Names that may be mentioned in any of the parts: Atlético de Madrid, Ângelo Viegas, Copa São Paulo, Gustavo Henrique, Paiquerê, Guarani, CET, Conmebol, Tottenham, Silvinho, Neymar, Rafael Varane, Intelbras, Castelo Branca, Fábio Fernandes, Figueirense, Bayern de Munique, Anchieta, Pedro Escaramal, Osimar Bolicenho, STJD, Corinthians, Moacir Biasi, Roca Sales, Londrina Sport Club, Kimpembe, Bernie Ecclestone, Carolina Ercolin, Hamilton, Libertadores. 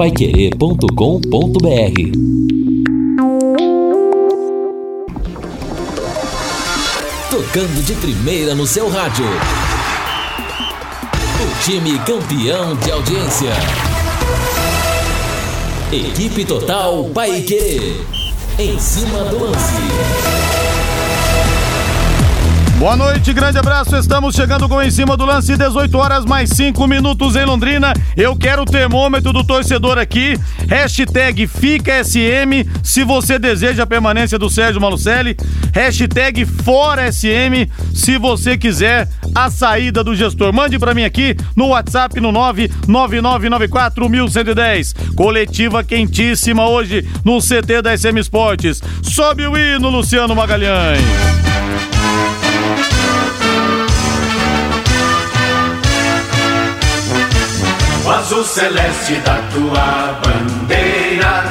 paiquerê.com.br. Tocando de primeira no seu rádio. O time campeão de audiência. Equipe Total Paiquerê. Em cima do lance. Boa noite, grande abraço, estamos chegando com Em Cima do Lance, 18h05 em Londrina. Eu quero o termômetro do torcedor aqui, hashtag Fica SM, se você deseja a permanência do Sérgio Malucelli, hashtag Fora SM, se você quiser a saída do gestor. Mande pra mim aqui no WhatsApp no 999941110. Coletiva quentíssima hoje no CT da SM Esportes. Sobe o hino, Luciano Magalhães. O azul celeste da tua bandeira,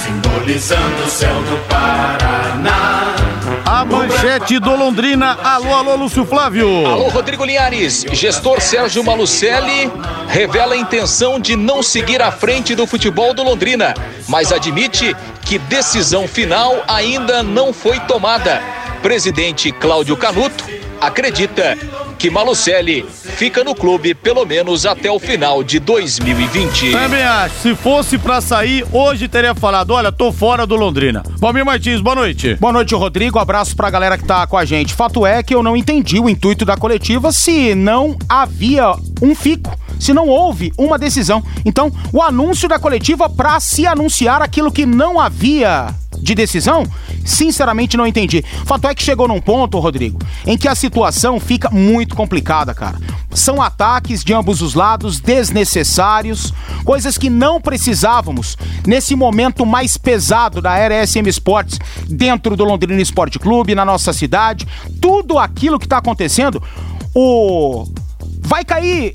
simbolizando o céu do Paraná. A manchete do Londrina. Alô, alô, Lúcio Flávio. Alô, Rodrygo Linhares. Gestor Sérgio Malucelli revela a intenção de não seguir à frente do futebol do Londrina, mas admite que decisão final ainda não foi tomada. Presidente Cláudio Canuto acredita que Malucelli fica no clube pelo menos até o final de 2020. Também acho, se fosse pra sair, hoje teria falado, olha, tô fora do Londrina. Valmir Martins, boa noite. Boa noite, Rodrygo, abraço pra galera que tá com a gente. Fato é que eu não entendi o intuito da coletiva se não havia um fico, se não houve uma decisão. Então, o anúncio da coletiva pra se anunciar aquilo que não havia de decisão, sinceramente não entendi. Fato é que chegou num ponto, Rodrygo, em que a situação fica muito complicada, cara. São ataques de ambos os lados, desnecessários, coisas que não precisávamos nesse momento mais pesado da era SM Esportes, dentro do Londrina Sport Club, na nossa cidade. Tudo aquilo que tá acontecendo, vai cair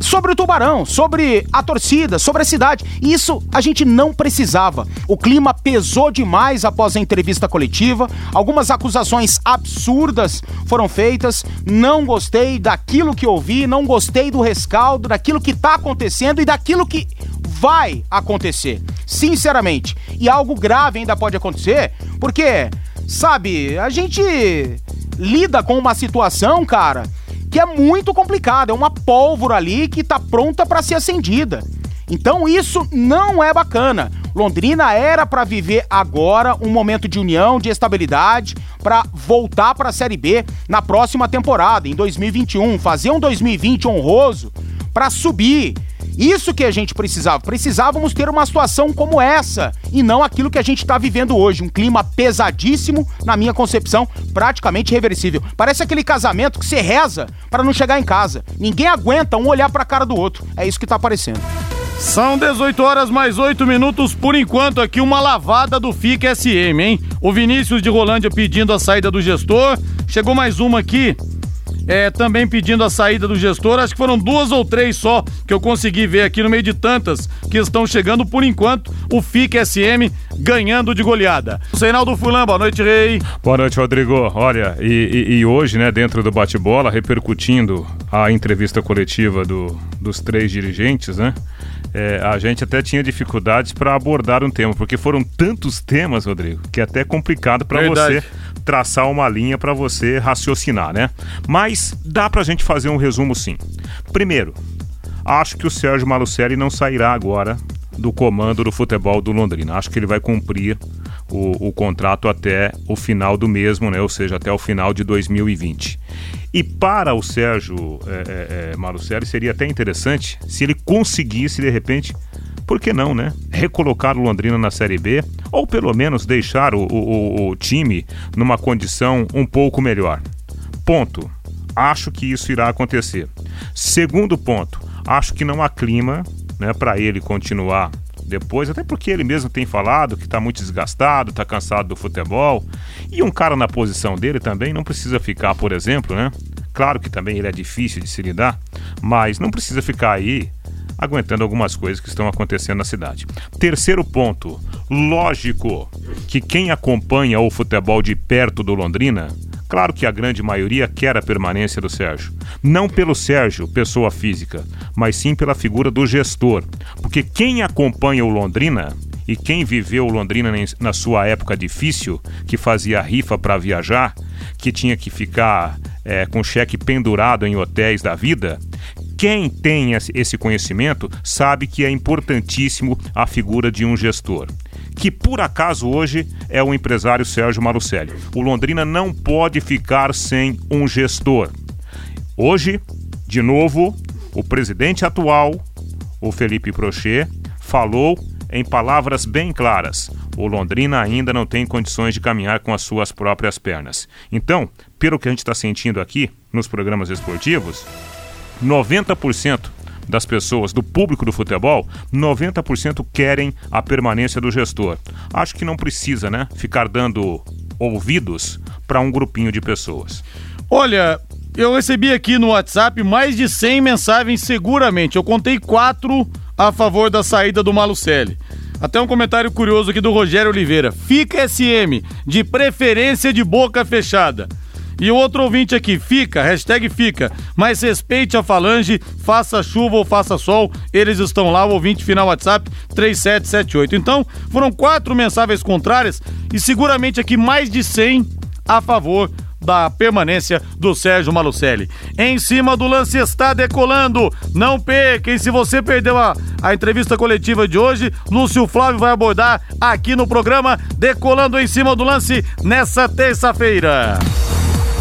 sobre o Tubarão, sobre a torcida, sobre a cidade. Isso a gente não precisava. O clima pesou demais após a entrevista coletiva. Algumas acusações absurdas foram feitas. Não gostei daquilo que ouvi, não gostei do rescaldo, daquilo que tá acontecendo e daquilo que vai acontecer, sinceramente. E algo grave ainda pode acontecer, porque, sabe, a gente lida com uma situação, cara, que é muito complicado, é uma pólvora ali que tá pronta pra ser acendida. Então isso não é bacana. Londrina era pra viver agora um momento de união, de estabilidade, pra voltar pra Série B na próxima temporada, em 2021, fazer um 2020 honroso pra subir. Isso que a gente precisava. Precisávamos ter uma situação como essa e não aquilo que a gente está vivendo hoje. Um clima pesadíssimo, na minha concepção, praticamente irreversível. Parece aquele casamento que você reza para não chegar em casa. Ninguém aguenta um olhar para a cara do outro. É isso que está aparecendo. São 18h08, por enquanto aqui uma lavada do Fica SM, hein? O Vinícius de Rolândia pedindo a saída do gestor. Chegou mais uma aqui. Também pedindo a saída do gestor. Acho que foram 2 ou 3 só que eu consegui ver aqui no meio de tantas que estão chegando. Por enquanto, o Fica SM ganhando de goleada. Reinaldo Fulan, boa noite, Rei. Boa noite, Rodrygo. Olha, e hoje, né, dentro do bate-bola, repercutindo a entrevista coletiva dos 3 dirigentes, né? A gente até tinha dificuldades para abordar um tema, porque foram tantos temas, Rodrygo, que é até complicado para você traçar uma linha, para você raciocinar, né? Mas dá pra gente fazer um resumo, sim. Primeiro, acho que o Sérgio Malucelli não sairá agora do comando do futebol do Londrina. Acho que ele vai cumprir o contrato até o final do mesmo, né? Ou seja, até o final de 2020. E para o Sérgio Malucelli seria até interessante se ele conseguisse, de repente, por que não, né? Recolocar o Londrina na Série B, ou pelo menos deixar o time numa condição um pouco melhor. Ponto. Acho que isso irá acontecer. Segundo ponto, acho que não há clima, né, para ele continuar depois, até porque ele mesmo tem falado que está muito desgastado, está cansado do futebol, e um cara na posição dele também não precisa ficar, por exemplo, né? Claro que também ele é difícil de se lidar, mas não precisa ficar aí aguentando algumas coisas que estão acontecendo na cidade. Terceiro ponto, lógico que quem acompanha o futebol de perto do Londrina, Claro que a grande maioria quer a permanência do Sérgio. Não pelo Sérgio, pessoa física, mas sim pela figura do gestor. Porque quem acompanha o Londrina e quem viveu o Londrina na sua época difícil, que fazia rifa para viajar, que tinha que ficar com cheque pendurado em hotéis da vida, quem tem esse conhecimento sabe que é importantíssimo a figura de um gestor, que por acaso hoje é o empresário Sérgio Malucelli. O Londrina não pode ficar sem um gestor. Hoje, de novo, o presidente atual, o Felipe Prochet, falou em palavras bem claras: o Londrina ainda não tem condições de caminhar com as suas próprias pernas. Então, pelo que a gente está sentindo aqui nos programas esportivos, 90% das pessoas, do público do futebol, 90% querem a permanência do gestor. Acho que não precisa, né, ficar dando ouvidos para um grupinho de pessoas. Olha, eu recebi aqui no WhatsApp mais de 100 mensagens seguramente. Eu contei 4 a favor da saída do Malucelli. Até um comentário curioso aqui do Rogério Oliveira: fica SM, de preferência de boca fechada. E o outro ouvinte aqui: fica, hashtag fica, mas respeite a falange, faça chuva ou faça sol, eles estão lá. O ouvinte final WhatsApp 3778. Então, foram 4 mensagens contrárias e seguramente aqui mais de 100 a favor da permanência do Sérgio Malucelli. Em Cima do Lance está decolando, não perca. E se você perdeu a entrevista coletiva de hoje, Lúcio Flávio vai abordar aqui no programa Decolando em Cima do Lance nessa terça-feira.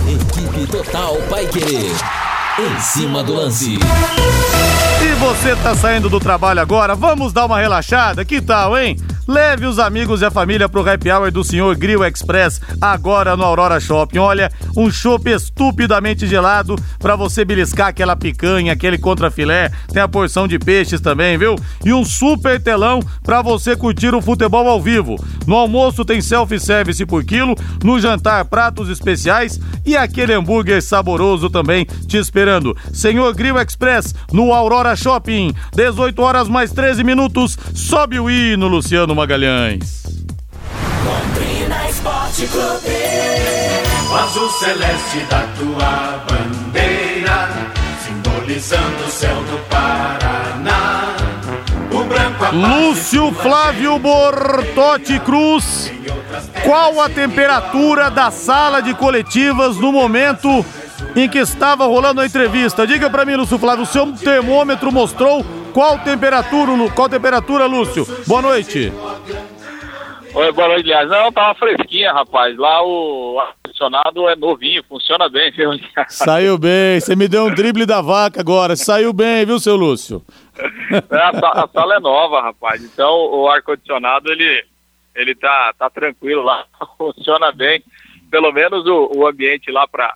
Equipe Total Paiquerê, Em Cima do Lance. E você tá saindo do trabalho agora, vamos dar uma relaxada? Que tal, hein? Leve os amigos e a família pro Happy Hour do Senhor Grill Express, agora no Aurora Shopping. Olha, um chopp estupidamente gelado pra você beliscar aquela picanha, aquele contrafilé, tem a porção de peixes também, viu? E um super telão pra você curtir o futebol ao vivo. No almoço tem self-service por quilo, no jantar pratos especiais e aquele hambúrguer saboroso também te esperando. Senhor Grill Express, no Aurora Shopping, 18h mais 13 minutos, sobe o hino, Luciano Magalhães. Londrina Sport Club, o azul celeste da tua bandeira, simbolizando o céu do Paraná. O branco Lúcio Flávio Bortotti Cruz, qual a temperatura da sala de coletivas no momento em que estava rolando a entrevista? Diga pra mim, Lúcio Flávio, o seu termômetro mostrou qual temperatura, Lúcio? Boa noite. Oi, boa noite, Liás. Não, tava fresquinha, rapaz. Lá o ar-condicionado é novinho, funciona bem, viu? Saiu bem, você me deu um drible da vaca agora. Saiu bem, viu, seu Lúcio? A sala é nova, rapaz. Então o ar-condicionado, ele tá tranquilo lá, funciona bem. Pelo menos o ambiente lá pra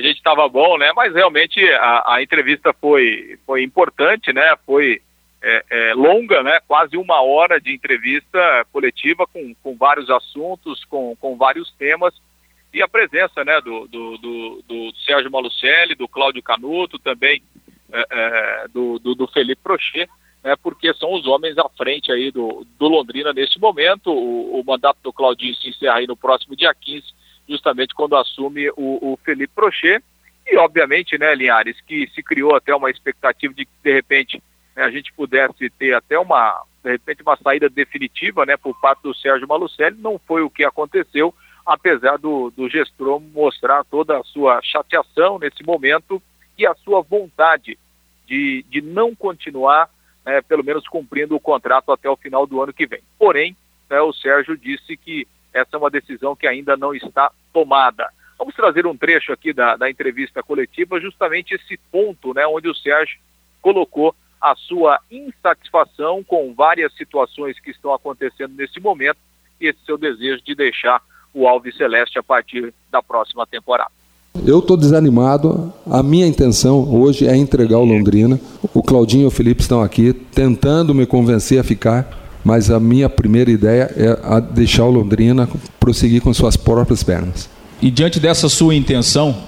gente estava bom, né? Mas realmente a entrevista foi importante, né? Foi longa, né? Quase 1 hora de entrevista coletiva com vários assuntos, com vários temas, e a presença, né, do Sérgio Malucelli, do Cláudio Canuto, também do Felipe Prochet, né? Porque são os homens à frente aí do Londrina nesse momento. O mandato do Claudinho se encerra aí no próximo dia 15, justamente quando assume o Felipe Prochet. E obviamente, né, Linhares, que se criou até uma expectativa de que de repente, né, a gente pudesse ter até uma saída definitiva, né, por parte do Sérgio Malucelli. Não foi o que aconteceu, apesar do gestor mostrar toda a sua chateação nesse momento e a sua vontade de não continuar, né, pelo menos cumprindo o contrato até o final do ano que vem. Porém, né, o Sérgio disse que essa é uma decisão que ainda não está tomada. Vamos trazer um trecho aqui da entrevista coletiva, justamente esse ponto, né, onde o Sérgio colocou a sua insatisfação com várias situações que estão acontecendo nesse momento e esse seu desejo de deixar o Alves Celeste a partir da próxima temporada. Eu estou desanimado, a minha intenção hoje é entregar o Londrina. O Claudinho e o Felipe estão aqui tentando me convencer a ficar, mas a minha primeira ideia é a deixar o Londrina prosseguir com suas próprias pernas. E diante dessa sua intenção,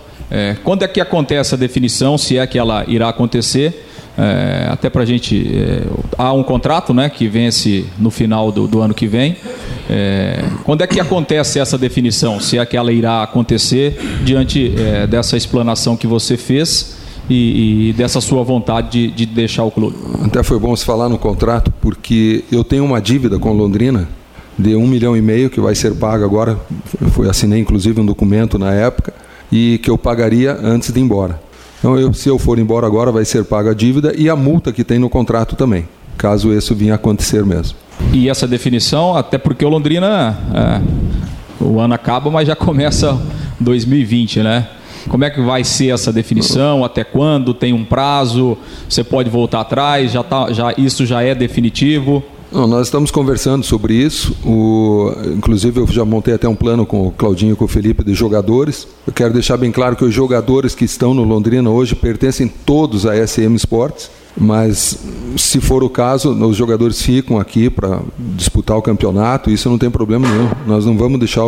quando é que acontece a definição, se é que ela irá acontecer? Até para a gente, há um contrato, né, que vence no final do ano que vem, Quando é que acontece essa definição? Se é que ela irá acontecer diante dessa explanação que você fez e dessa sua vontade de deixar o clube? Até foi bom se falar no contrato, porque eu tenho uma dívida com Londrina de 1,5 milhão que vai ser paga agora. Eu assinei inclusive um documento na época e que eu pagaria antes de ir embora. Então, se eu for embora agora, vai ser paga a dívida e a multa que tem no contrato também, caso isso vinha a acontecer mesmo. E essa definição, até porque o Londrina, o ano acaba, mas já começa 2020, né? Como é que vai ser essa definição? Até quando? Tem um prazo? Você pode voltar atrás? Isso já é definitivo? Não, nós estamos conversando sobre isso. Inclusive, eu já montei até um plano com o Claudinho e com o Felipe de jogadores. Eu quero deixar bem claro que os jogadores que estão no Londrina hoje pertencem todos à SM Esportes, mas se for o caso, os jogadores ficam aqui para disputar o campeonato. Isso não tem problema nenhum. Nós não vamos deixar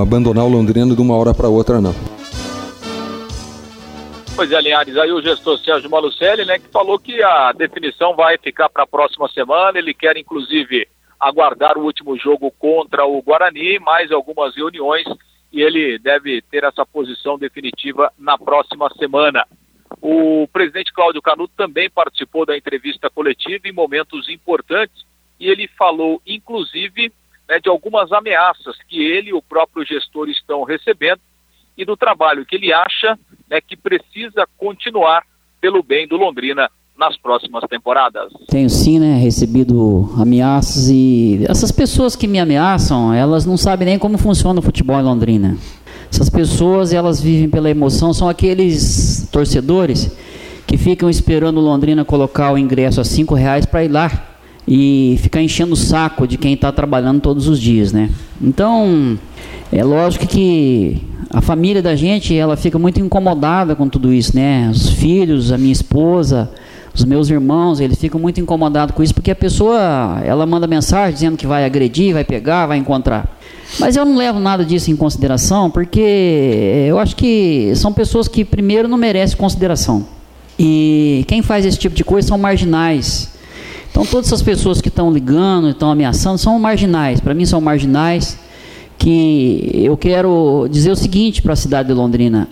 abandonar o Londrina de uma hora para outra, não. Pois é, Linhares, aí o gestor Sérgio Malucelli, né, que falou que a definição vai ficar para a próxima semana. Ele quer, inclusive, aguardar o último jogo contra o Guarani, mais algumas reuniões, e ele deve ter essa posição definitiva na próxima semana. O presidente Cláudio Canuto também participou da entrevista coletiva em momentos importantes, e ele falou, inclusive, né, de algumas ameaças que ele e o próprio gestor estão recebendo, e do trabalho que ele acha, né, que precisa continuar pelo bem do Londrina nas próximas temporadas. Tenho sim, né, recebido ameaças, e essas pessoas que me ameaçam, elas não sabem nem como funciona o futebol em Londrina. Essas pessoas, elas vivem pela emoção, são aqueles torcedores que ficam esperando o Londrina colocar o ingresso a R$5 para ir lá e ficar enchendo o saco de quem está trabalhando todos os dias, né? Então, é lógico que a família da gente, ela fica muito incomodada com tudo isso, né? Os filhos, a minha esposa, os meus irmãos, eles ficam muito incomodados com isso, porque a pessoa, ela manda mensagem dizendo que vai agredir, vai pegar, vai encontrar. Mas eu não levo nada disso em consideração, porque eu acho que são pessoas que, primeiro, não merecem consideração. E quem faz esse tipo de coisa são marginais. Então, todas essas pessoas que estão ligando, estão ameaçando, são marginais. Para mim, são marginais. Que eu quero dizer o seguinte para a cidade de Londrina,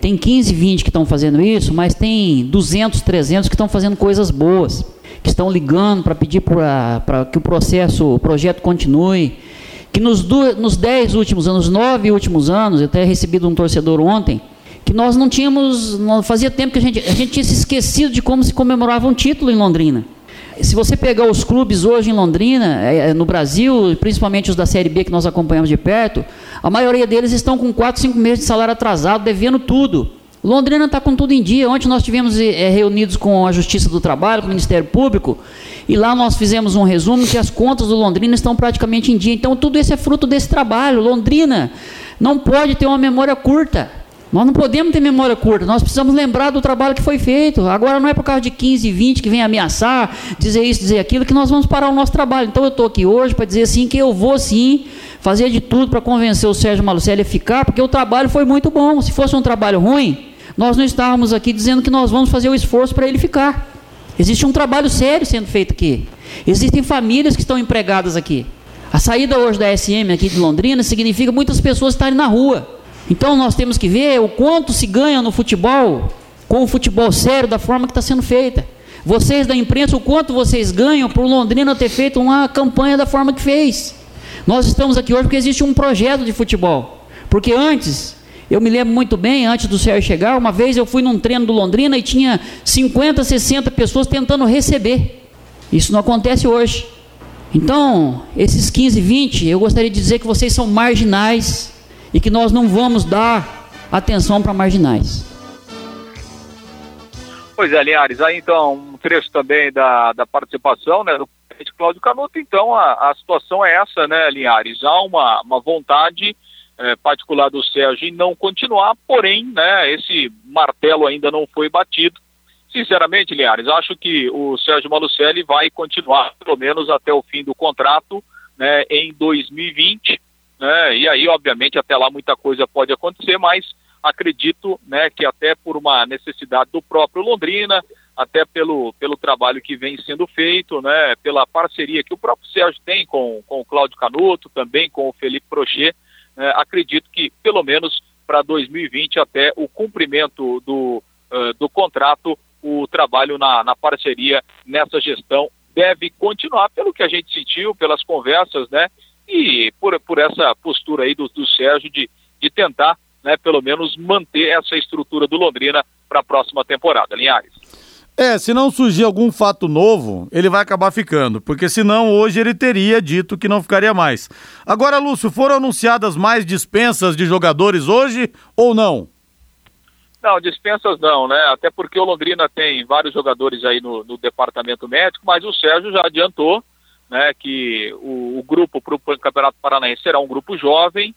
tem 15, 20 que estão fazendo isso, mas tem 200, 300 que estão fazendo coisas boas, que estão ligando para pedir para que o projeto continue, que nos 10 últimos anos, 9 últimos anos, eu até recebi de um torcedor ontem, que nós não tínhamos, fazia tempo que a gente tinha se esquecido de como se comemorava um título em Londrina. Se você pegar os clubes hoje em Londrina, no Brasil, principalmente os da Série B que nós acompanhamos de perto, a maioria deles estão com 4, 5 meses de salário atrasado, devendo tudo. Londrina está com tudo em dia. Ontem nós tivemos reunidos com a Justiça do Trabalho, com o Ministério Público, e lá nós fizemos um resumo que as contas do Londrina estão praticamente em dia. Então tudo isso é fruto desse trabalho. Londrina não pode ter uma memória curta. Nós não podemos ter memória curta, nós precisamos lembrar do trabalho que foi feito. Agora não é por causa de 15, 20 que vem ameaçar, dizer isso, dizer aquilo, que nós vamos parar o nosso trabalho. Então eu estou aqui hoje para dizer sim, que eu vou sim fazer de tudo para convencer o Sérgio Malucelli a ficar, porque o trabalho foi muito bom. Se fosse um trabalho ruim, nós não estávamos aqui dizendo que nós vamos fazer o esforço para ele ficar. Existe um trabalho sério sendo feito aqui. Existem famílias que estão empregadas aqui. A saída hoje da SM aqui de Londrina significa muitas pessoas estarem na rua. Então nós temos que ver o quanto se ganha no futebol, com o futebol sério, da forma que está sendo feita. Vocês da imprensa, o quanto vocês ganham por Londrina ter feito uma campanha da forma que fez. Nós estamos aqui hoje porque existe um projeto de futebol. Porque antes, eu me lembro muito bem, antes do Sérgio chegar, uma vez eu fui num treino do Londrina e tinha 50, 60 pessoas tentando receber. Isso não acontece hoje. Então, esses 15, 20, eu gostaria de dizer que vocês são marginais, e que nós não vamos dar atenção para marginais. Pois é, Linhares, aí então um trecho também da participação, né, do presidente Cláudio Canuto. Então a situação é essa, né, Linhares? Há uma vontade particular do Sérgio em não continuar, porém, né, esse martelo ainda não foi batido. Sinceramente, Linhares, acho que o Sérgio Malucelli vai continuar, pelo menos até o fim do contrato, né, em 2020, né? E aí, obviamente, até lá muita coisa pode acontecer, mas acredito, né, que até por uma necessidade do próprio Londrina, até pelo trabalho que vem sendo feito, né, pela parceria que o próprio Sérgio tem com o Cláudio Canuto, também com o Felipe Prochet, né, acredito que pelo menos para 2020, até o cumprimento do contrato, o trabalho na parceria nessa gestão deve continuar, pelo que a gente sentiu, pelas conversas, né, e por essa postura aí do Sérgio de tentar, né, pelo menos manter essa estrutura do Londrina para a próxima temporada, Linhares. Se não surgir algum fato novo, ele vai acabar ficando, porque senão hoje ele teria dito que não ficaria mais. Agora, Lúcio, foram anunciadas mais dispensas de jogadores hoje ou não? Não, dispensas não, né? Até porque o Londrina tem vários jogadores aí no departamento médico, mas o Sérgio já adiantou, né, que o grupo para o Campeonato Paranaense será um grupo jovem.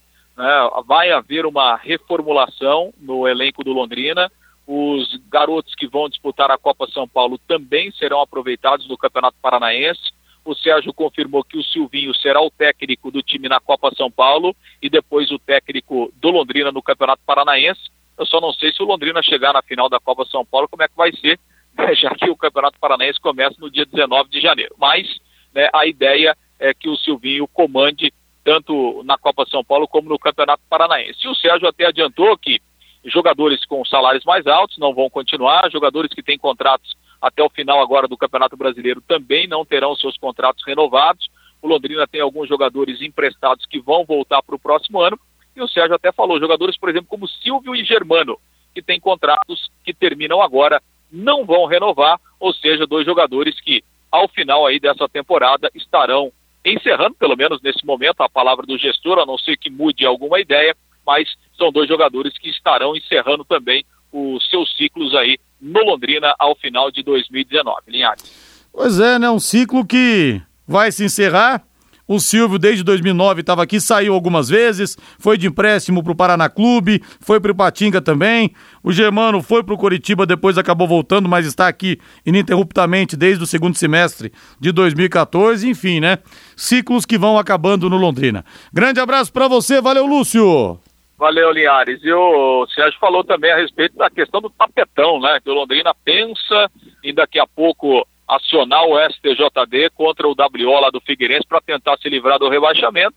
Vai haver uma reformulação no elenco do Londrina. Os garotos que vão disputar a Copa São Paulo também serão aproveitados no Campeonato Paranaense. O Sérgio confirmou que o Silvinho será o técnico do time na Copa São Paulo e depois o técnico do Londrina no Campeonato Paranaense. Eu só não sei se o Londrina chegar na final da Copa São Paulo, como é que vai ser, né, já que o Campeonato Paranaense começa no dia 19 de janeiro. Mas, né, a ideia é que o Silvinho comande tanto na Copa São Paulo como no Campeonato Paranaense. E o Sérgio até adiantou que jogadores com salários mais altos não vão continuar, jogadores que têm contratos até o final agora do Campeonato Brasileiro também não terão seus contratos renovados. O Londrina tem alguns jogadores emprestados que vão voltar para o próximo ano, e o Sérgio até falou, jogadores, por exemplo, como Silvio e Germano, que têm contratos que terminam agora, não vão renovar, ou seja, dois jogadores que ao final aí dessa temporada estarão encerrando, pelo menos nesse momento, a palavra do gestor, a não ser que mude alguma ideia, mas são dois jogadores que estarão encerrando também os seus ciclos aí no Londrina ao final de 2019, Linhares. Pois é, né? Um ciclo que vai se encerrar. O Silvio, desde 2009, estava aqui, saiu algumas vezes, foi de empréstimo para o Paraná Clube, foi para o Ipatinga também. O Germano foi para o Coritiba, depois acabou voltando, mas está aqui ininterruptamente desde o segundo semestre de 2014. Enfim, né? Ciclos que vão acabando no Londrina. Grande abraço para você, valeu, Lúcio! Valeu, Linhares. E o Sérgio falou também a respeito da questão do tapetão, né? Que o Londrina pensa e daqui a pouco acionar o STJD contra o WO lá do Figueirense para tentar se livrar do rebaixamento.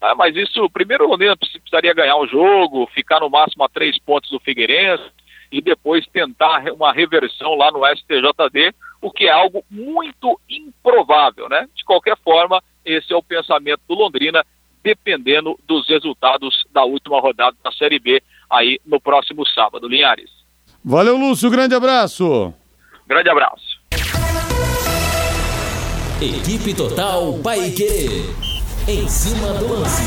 Ah, mas isso, primeiro o Londrina precisaria ganhar um jogo, ficar no máximo a 3 pontos do Figueirense e depois tentar uma reversão lá no STJD, o que é algo muito improvável, né? De qualquer forma, esse é o pensamento do Londrina, dependendo dos resultados da última rodada da Série B aí no próximo sábado. Linhares. Valeu, Lúcio, grande abraço. Grande abraço. Equipe Total Paiquerê, em cima do lance.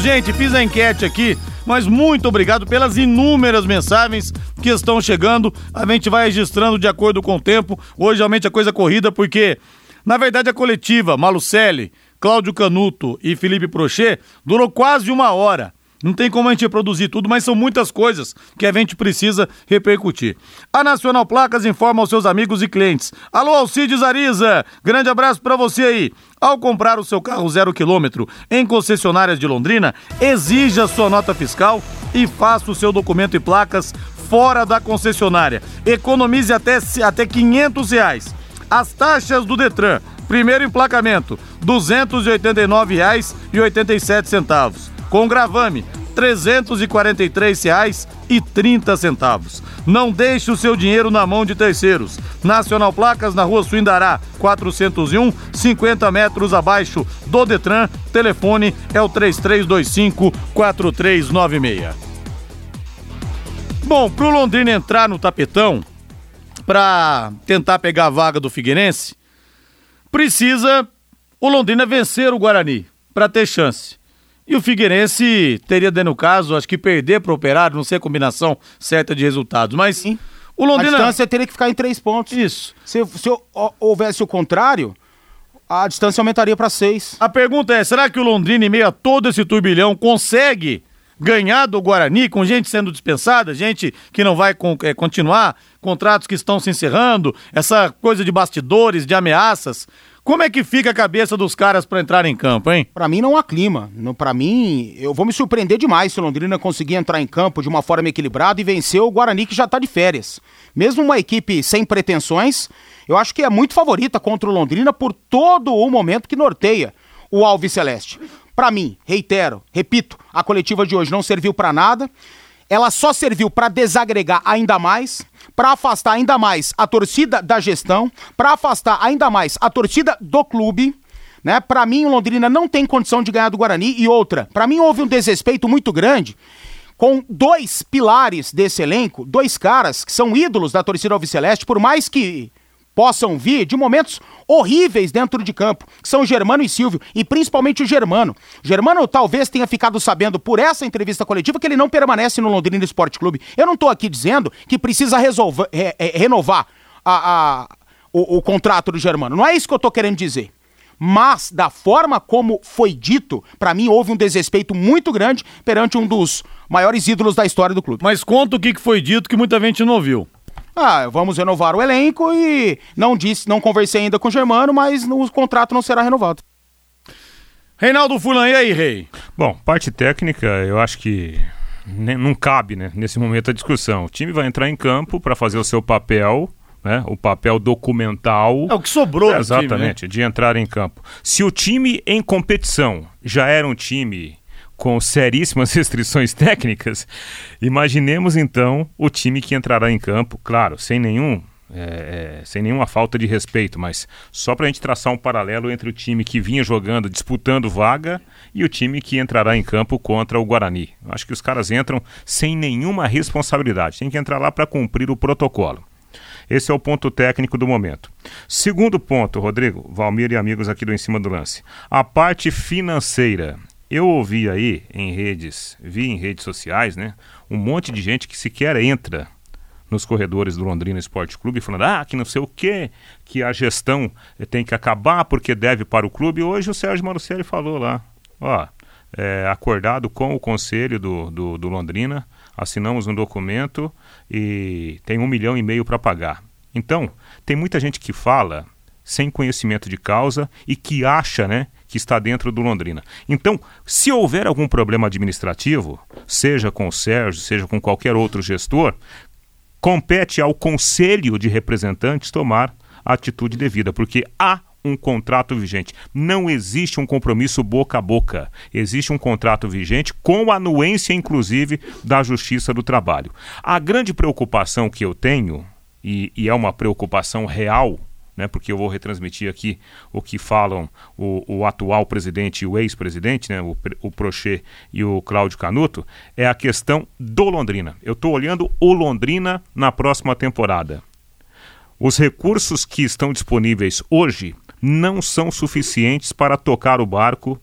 Gente, fiz a enquete aqui, mas muito obrigado pelas inúmeras mensagens que estão chegando. A gente vai registrando de acordo com o tempo. Hoje realmente a coisa corrida, porque na verdade a coletiva Malucelli, Cláudio Canuto e Felipe Prochet durou quase 1 hora. Não tem como a gente reproduzir tudo, mas são muitas coisas que a gente precisa repercutir. A Nacional Placas informa aos seus amigos e clientes. Alô, Alcides Ariza, grande abraço para você aí. Ao comprar o seu carro 0 km em concessionárias de Londrina, exija sua nota fiscal e faça o seu documento e placas fora da concessionária. Economize até R$500. As taxas do Detran, primeiro emplacamento, R$289,87. Com gravame, R$343,30. Não deixe o seu dinheiro na mão de terceiros. Nacional Placas, na Rua Suindará, 401, 50 metros abaixo do Detran. Telefone é o 3325-4396. Bom, pro Londrina entrar no tapetão, para tentar pegar a vaga do Figueirense, precisa o Londrina vencer o Guarani para ter chance. E o Figueirense teria, dentro do caso, acho que perder para o Operário, não sei a combinação certa de resultados, mas sim, o Londrina... A distância teria que ficar em 3 pontos. Isso. Se houvesse o contrário, a distância aumentaria para 6. A pergunta é, será que o Londrina, em meio a todo esse turbilhão, consegue ganhar do Guarani, com gente sendo dispensada, gente que não vai continuar, contratos que estão se encerrando, essa coisa de bastidores, de ameaças... Como é que fica a cabeça dos caras pra entrar em campo, hein? Pra mim não há clima. Pra mim, eu vou me surpreender demais se o Londrina conseguir entrar em campo de uma forma equilibrada e vencer o Guarani, que já tá de férias. Mesmo uma equipe sem pretensões, eu acho que é muito favorita contra o Londrina por todo o momento que norteia o Alves Celeste. Pra mim, repito, a coletiva de hoje não serviu pra nada. Ela só serviu para desagregar ainda mais, para afastar ainda mais a torcida da gestão, para afastar ainda mais a torcida do clube, né? Para mim, o Londrina não tem condição de ganhar do Guarani. E outra, para mim houve um desrespeito muito grande com dois pilares desse elenco, dois caras que são ídolos da torcida alviceleste, por mais que possam vir de momentos horríveis dentro de campo, que são o Germano e Silvio, e principalmente o Germano. O Germano talvez tenha ficado sabendo por essa entrevista coletiva que ele não permanece no Londrina Sport Clube. Eu não estou aqui dizendo que precisa renovar o contrato do Germano, não é isso que eu estou querendo dizer. Mas, da forma como foi dito, pra mim houve um desrespeito muito grande perante um dos maiores ídolos da história do clube. Mas conta o que foi dito que muita gente não ouviu. Ah, vamos renovar o elenco e não conversei ainda com o Germano, mas o contrato não será renovado. Reinaldo Fulan, e aí, Rei? Bom, parte técnica, eu acho que não cabe, né, nesse momento a discussão. O time vai entrar em campo para fazer o seu papel, né, o papel documental. É o que sobrou, exatamente, do time, né? De entrar em campo. Se o time em competição já era um time com seríssimas restrições técnicas, imaginemos então o time que entrará em campo, claro, sem nenhuma falta de respeito, mas só para a gente traçar um paralelo entre o time que vinha jogando, disputando vaga, e o time que entrará em campo contra o Guarani. Acho que os caras entram sem nenhuma responsabilidade, tem que entrar lá para cumprir o protocolo. Esse é o ponto técnico do momento. Segundo ponto, Rodrigo, Valmir e amigos aqui do Em Cima do Lance, a parte financeira. Eu ouvi aí em redes sociais, né, um monte de gente que sequer entra nos corredores do Londrina Sport Clube falando, que não sei o quê, que a gestão tem que acabar porque deve para o clube. Hoje o Sérgio Malucelli falou lá, acordado com o conselho do Londrina, assinamos um documento e tem 1,5 milhão para pagar. Então, tem muita gente que fala sem conhecimento de causa e que acha, né, que está dentro do Londrina. Então, se houver algum problema administrativo, seja com o Sérgio, seja com qualquer outro gestor, compete ao Conselho de Representantes tomar a atitude devida, porque há um contrato vigente. Não existe um compromisso boca a boca. Existe um contrato vigente com anuência, inclusive, da Justiça do Trabalho. A grande preocupação que eu tenho, e é uma preocupação real, né, porque eu vou retransmitir aqui o que falam o atual presidente e o ex-presidente, né, o Prochet e o Cláudio Canuto, é a questão do Londrina. Eu estou olhando o Londrina na próxima temporada. Os recursos que estão disponíveis hoje não são suficientes para tocar o barco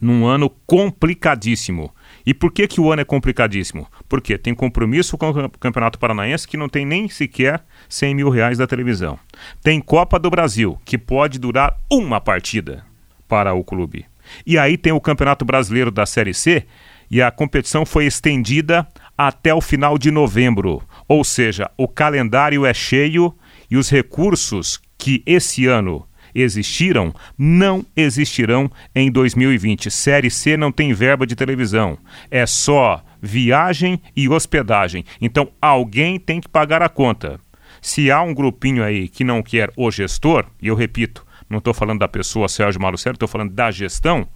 num ano complicadíssimo. E por que o ano é complicadíssimo? Porque tem compromisso com o Campeonato Paranaense, que não tem nem sequer 100 mil reais da televisão. Tem Copa do Brasil, que pode durar uma partida para o clube. E aí tem o Campeonato Brasileiro da Série C, e a competição foi estendida até o final de novembro. Ou seja, o calendário é cheio e os recursos que esse ano existiram, não existirão em 2020. Série C não tem verba de televisão. É só viagem e hospedagem. Então, alguém tem que pagar a conta. Se há um grupinho aí que não quer o gestor, e eu repito, não estou falando da pessoa Sérgio Malucelli, estou falando da gestão,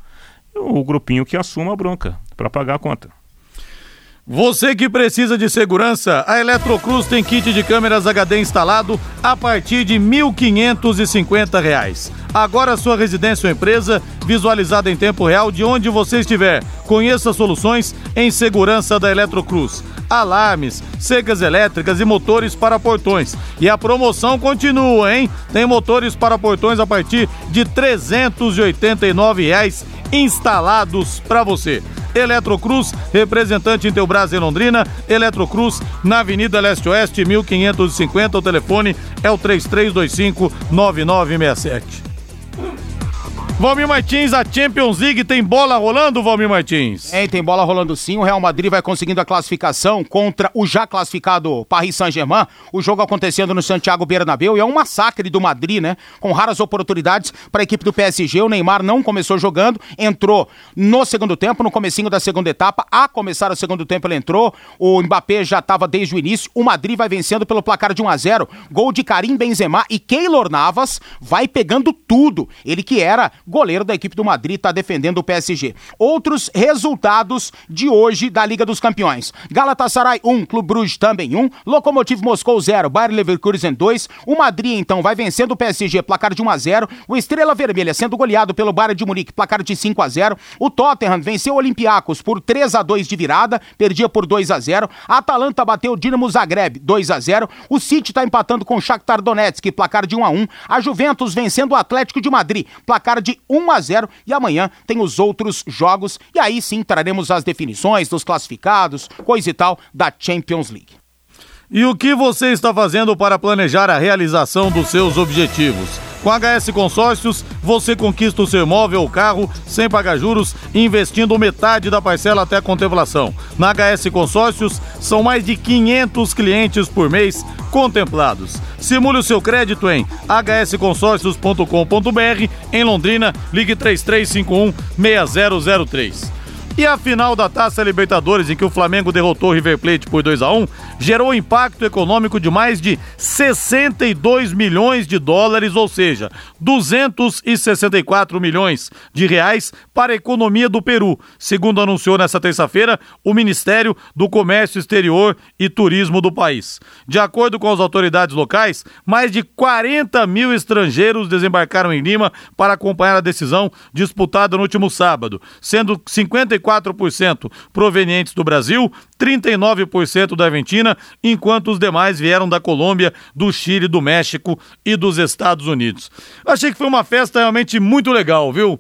o grupinho que assuma a bronca para pagar a conta. Você que precisa de segurança, a Eletrocruz tem kit de câmeras HD instalado a partir de R$ 1.550. Agora sua residência ou empresa, visualizada em tempo real de onde você estiver. Conheça soluções em segurança da Eletrocruz. Alarmes, cercas elétricas e motores para portões. E a promoção continua, hein? Tem motores para portões a partir de R$ 389,00 instalados para você. Eletrocruz, representante Intelbras em Londrina. Eletrocruz, na Avenida Leste Oeste, 1550. O telefone é o 3325-9967. Valmir Martins, a Champions League tem bola rolando, Valmir Martins? Tem bola rolando sim, o Real Madrid vai conseguindo a classificação contra o já classificado Paris Saint-Germain, o jogo acontecendo no Santiago Bernabéu, e é um massacre do Madrid, né? Com raras oportunidades para a equipe do PSG, o Neymar não começou jogando, entrou no segundo tempo, no comecinho da segunda etapa, a começar o segundo tempo ele entrou, o Mbappé já estava desde o início, o Madrid vai vencendo pelo placar de 1-0, gol de Karim Benzema e Keylor Navas vai pegando tudo, ele que era goleiro da equipe do Madrid, está defendendo o PSG. Outros resultados de hoje da Liga dos Campeões: Galatasaray 1, Clube Bruges também 1, Lokomotiv Moscou 0, Bayer Leverkusen 2, o Madrid então vai vencendo o PSG, placar de 1-0, o Estrela Vermelha sendo goleado pelo Bayern de Munique, placar de 5-0, o Tottenham venceu o Olympiacos por 3-2 de virada, perdia por 2-0, a Atalanta bateu o Dinamo Zagreb 2-0, o City está empatando com o Shakhtar Donetsk, placar de 1-1, a Juventus vencendo o Atlético de Madrid, placar de 1-0, e amanhã tem os outros jogos e aí sim traremos as definições dos classificados, coisa e tal, da Champions League. E o que você está fazendo para planejar a realização dos seus objetivos? Com a HS Consórcios, você conquista o seu imóvel ou carro sem pagar juros, investindo metade da parcela até a contemplação. Na HS Consórcios, são mais de 500 clientes por mês contemplados. Simule o seu crédito em hsconsórcios.com.br. Em Londrina, ligue 3351-6003. E a final da Taça Libertadores, em que o Flamengo derrotou o River Plate por 2-1, gerou impacto econômico de mais de 62 milhões de dólares, ou seja, 264 milhões de reais para a economia do Peru, segundo anunciou nesta terça-feira o Ministério do Comércio Exterior e Turismo do país. De acordo com as autoridades locais, mais de 40 mil estrangeiros desembarcaram em Lima para acompanhar a decisão disputada no último sábado, sendo 54% provenientes do Brasil, 39% da Argentina, enquanto os demais vieram da Colômbia, do Chile, do México e dos Estados Unidos. Achei que foi uma festa realmente muito legal, viu?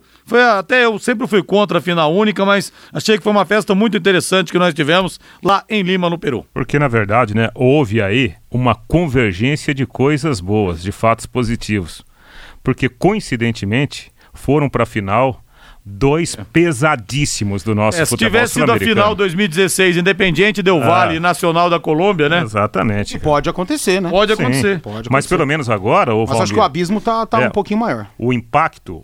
Até eu sempre fui contra a final única, mas achei que foi uma festa muito interessante que nós tivemos lá em Lima, no Peru. Porque, na verdade, né, houve aí uma convergência de coisas boas, de fatos positivos. Porque, coincidentemente, foram para a final dois pesadíssimos do nosso futebol sul-americano. Se tivesse sido a final 2016, Independiente del Valle e Nacional da Colômbia, né? Exatamente. E pode acontecer, né? Pode acontecer. Pode acontecer. Mas pelo menos agora... Mas acho que o abismo tá um pouquinho maior. O impacto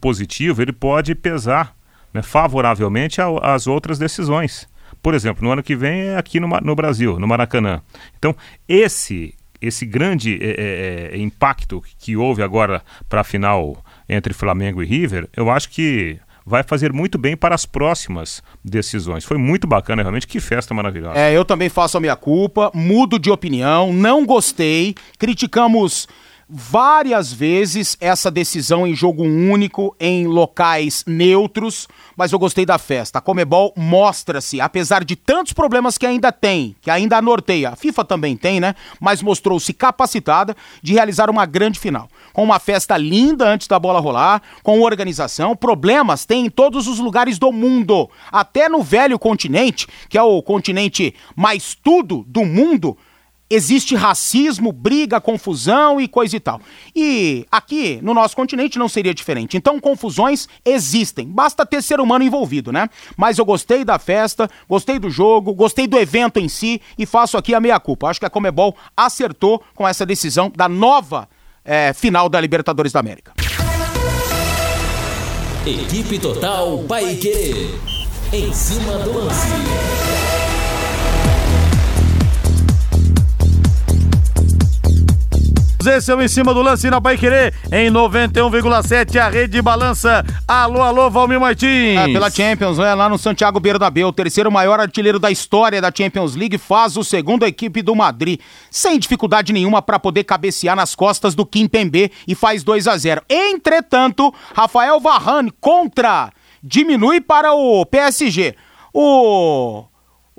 positivo, ele pode pesar, né, favoravelmente às outras decisões. Por exemplo, no ano que vem é aqui no Brasil, no Maracanã. Então, esse grande impacto que houve agora para a final entre Flamengo e River, eu acho que vai fazer muito bem para as próximas decisões. Foi muito bacana, realmente, que festa maravilhosa. Eu também faço a minha culpa, mudo de opinião, não gostei, criticamos várias vezes essa decisão em jogo único, em locais neutros, mas eu gostei da festa. A Conmebol mostra-se, apesar de tantos problemas que ainda tem, que ainda a norteia, a FIFA também tem, né? Mas mostrou-se capacitada de realizar uma grande final. Com uma festa linda antes da bola rolar, com organização, problemas tem em todos os lugares do mundo. Até no velho continente, que é o continente mais tudo do mundo, existe racismo, briga, confusão e coisa e tal. E aqui, no nosso continente, não seria diferente. Então, confusões existem. Basta ter ser humano envolvido, né? Mas eu gostei da festa, gostei do jogo, gostei do evento em si e faço aqui a meia-culpa. Acho que a Conmebol acertou com essa decisão da nova final da Libertadores da América. Equipe Total Paiquerê. Em cima do lance. Esse é o Em Cima do Lance na Paiquerê, em 91,7, a Rede Balança. Alô, alô, Valmir Martins. Pela Champions, né? Lá no Santiago Bernabéu, o terceiro maior artilheiro da história da Champions League faz o segundo a equipe do Madrid, sem dificuldade nenhuma para poder cabecear nas costas do Kimpembe e faz 2-0. Entretanto, Rafael Varane diminui para o PSG.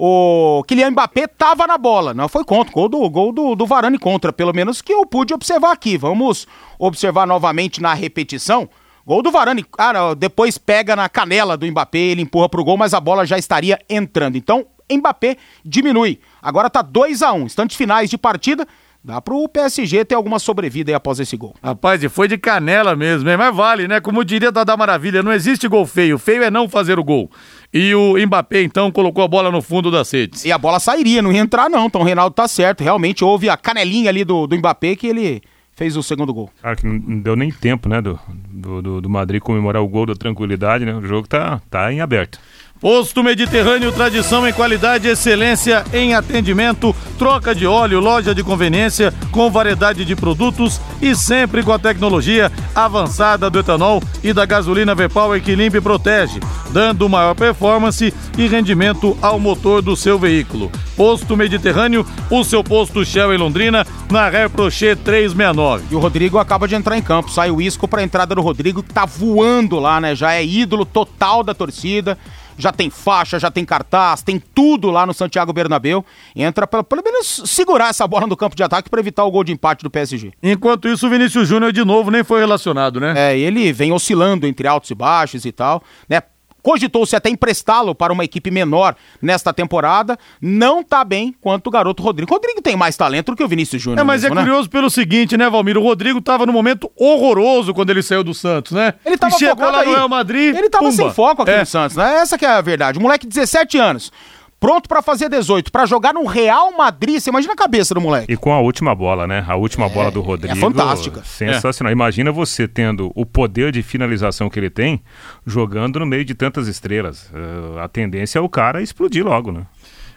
O Kylian Mbappé tava na bola, não foi contra, gol do Varane contra, pelo menos que eu pude observar aqui. Vamos observar novamente na repetição. Gol do Varane, depois pega na canela do Mbappé, ele empurra pro gol, mas a bola já estaria entrando. Então, Mbappé diminui. Agora tá 2-1, instantes finais de partida, Dá pro PSG ter alguma sobrevida aí após esse gol. Rapaz, e foi de canela mesmo, hein? Mas vale, né? Como diria Dada Maravilha, não existe gol feio. Feio é não fazer o gol. E o Mbappé, então, colocou a bola no fundo das redes. E a bola sairia, não ia entrar não. Então o Reinaldo tá certo. Realmente houve a canelinha ali do Mbappé que ele fez o segundo gol. Cara, que não deu nem tempo, né, do Madrid comemorar o gol da tranquilidade, né? O jogo tá em aberto. Posto Mediterrâneo, tradição em qualidade, excelência em atendimento, troca de óleo, loja de conveniência com variedade de produtos e sempre com a tecnologia avançada do etanol e da gasolina V-Power que limpa e protege, dando maior performance e rendimento ao motor do seu veículo. Posto Mediterrâneo, o seu posto Shell em Londrina, na Ré Prochet 369. E o Rodrygo acaba de entrar em campo, sai o isco para a entrada do Rodrygo, que tá voando lá, né? Já é ídolo total da torcida. Já tem faixa, já tem cartaz, tem tudo lá no Santiago Bernabéu. Entra para pelo menos segurar essa bola no campo de ataque para evitar o gol de empate do PSG. Enquanto isso, o Vinícius Júnior de novo nem foi relacionado, né? É, ele vem oscilando entre altos e baixos e tal, né? Cogitou-se até emprestá-lo para uma equipe menor nesta temporada. Não tá bem quanto o garoto Rodrygo. Rodrygo tem mais talento do que o Vinícius Júnior. É, mas mesmo, é curioso, né? Pelo seguinte, né, Valmir? O Rodrygo tava num momento horroroso quando ele saiu do Santos, né? Ele tava focado lá no Real Madrid. Ele tava sem foco aqui no Santos, né? Essa que é a verdade. Um moleque de 17 anos. Pronto pra fazer 18, pra jogar no Real Madrid, você imagina a cabeça do moleque. E com a última bola, né? A última bola do Rodrygo. É fantástica. Sensacional. É. Imagina você tendo o poder de finalização que ele tem, jogando no meio de tantas estrelas. A tendência é o cara explodir logo, né?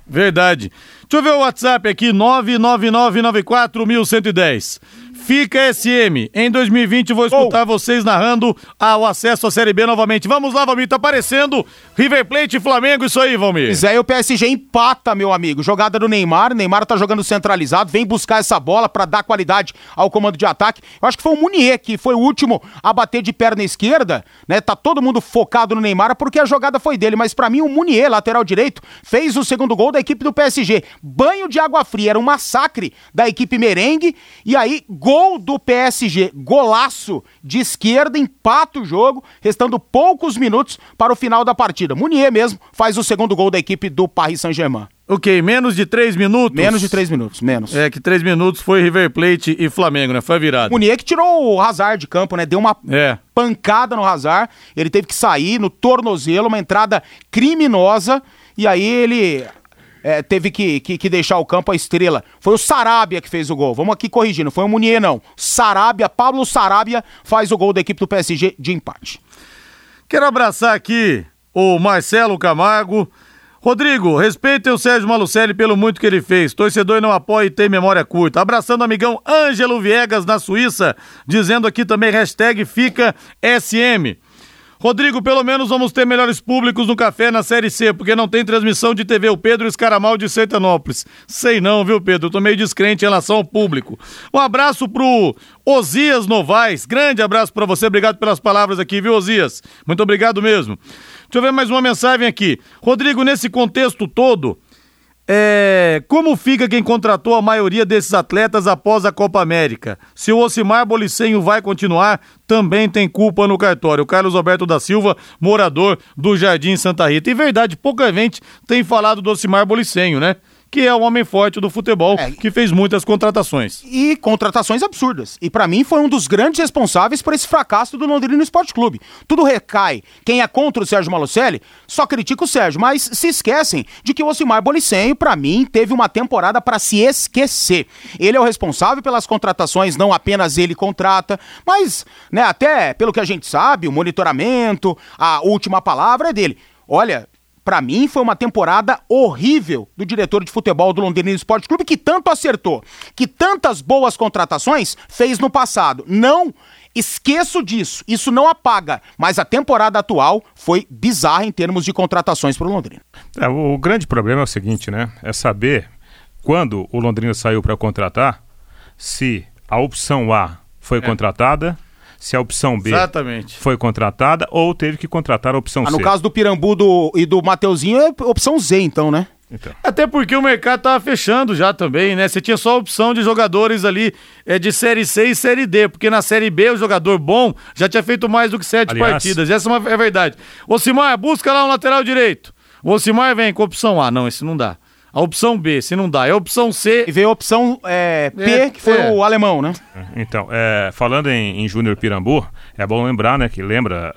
Verdade. Deixa eu ver o WhatsApp aqui, 99994110. Fica SM, em 2020 vou escutar vocês narrando ao acesso à Série B novamente. Vamos lá, Valmir, tá aparecendo River Plate e Flamengo, isso aí, Valmir. Pois é, e o PSG empata, meu amigo. Jogada do Neymar, Neymar tá jogando centralizado, vem buscar essa bola pra dar qualidade ao comando de ataque. Eu acho que foi o Meunier que foi o último a bater de perna esquerda, né? Tá todo mundo focado no Neymar porque a jogada foi dele, mas pra mim o Meunier, lateral direito, fez o segundo gol da equipe do PSG. Banho de água fria, era um massacre da equipe merengue, e aí gol do PSG, golaço de esquerda, empata o jogo, restando poucos minutos para o final da partida. Meunier mesmo faz o segundo gol da equipe do Paris Saint-Germain. Ok, menos de 3 minutos? Menos de 3 minutos. É, que 3 minutos foi River Plate e Flamengo, né? Foi virado. Meunier que tirou o Hazard de campo, né? Deu uma pancada no Hazard, ele teve que sair no tornozelo, uma entrada criminosa, e aí ele... teve que deixar o campo a estrela. Foi o Sarabia que fez o gol. Vamos aqui corrigir, não foi o Meunier, não. Sarabia, Pablo Sarabia faz o gol da equipe do PSG de empate. Quero abraçar aqui o Marcelo Camargo. Rodrygo, respeitem o Sérgio Malucelli pelo muito que ele fez. Torcedor não apoia e tem memória curta. Abraçando o amigão Ângelo Viegas na Suíça, dizendo aqui também hashtag fica SM. Rodrygo, pelo menos vamos ter melhores públicos no café na Série C, porque não tem transmissão de TV. O Pedro Escaramal de Sertanópolis. Sei não, viu, Pedro? Eu tô meio descrente em relação ao público. Um abraço pro Osias Novaes. Grande abraço pra você. Obrigado pelas palavras aqui, viu, Osias? Muito obrigado mesmo. Deixa eu ver mais uma mensagem aqui. Rodrygo, nesse contexto todo, como fica quem contratou a maioria desses atletas após a Copa América? Se o Osimar Bolicenho vai continuar, também tem culpa no cartório. O Carlos Alberto da Silva, morador do Jardim Santa Rita. E verdade, pouca gente tem falado do Osimar Bolicenho, né? Que é o homem forte do futebol, que fez muitas contratações. E contratações absurdas. E pra mim foi um dos grandes responsáveis por esse fracasso do Londrina Sport Club. Tudo recai. Quem é contra o Sérgio Malucelli só critica o Sérgio, mas se esquecem de que o Osimar Bolicenho, pra mim, teve uma temporada pra se esquecer. Ele é o responsável pelas contratações, não apenas ele contrata, mas, né, até pelo que a gente sabe, o monitoramento, a última palavra é dele. Olha... Pra mim, foi uma temporada horrível do diretor de futebol do Londrina Sport Club, que tanto acertou, que tantas boas contratações fez no passado. Não esqueço disso, isso não apaga, mas a temporada atual foi bizarra em termos de contratações pro Londrina. O grande problema é o seguinte, né? É saber quando o Londrina saiu para contratar, se a opção A foi contratada... Se a opção B foi contratada ou teve que contratar a opção C. No caso do Pirambu e do Mateuzinho é opção Z então, né? Então. Até porque o mercado tava fechando já também, né? Você tinha só a opção de jogadores ali de Série C e Série D, porque na Série B o jogador bom já tinha feito mais do que 7 partidas. Essa é a verdade. Osimar, busca lá um lateral direito. O Osimar vem com opção A. Não, esse não dá. A opção B, se não dá. É a opção C... E veio a opção P, que foi o alemão, né? Então, falando em Júnior Pirambu, é bom lembrar, né, que lembra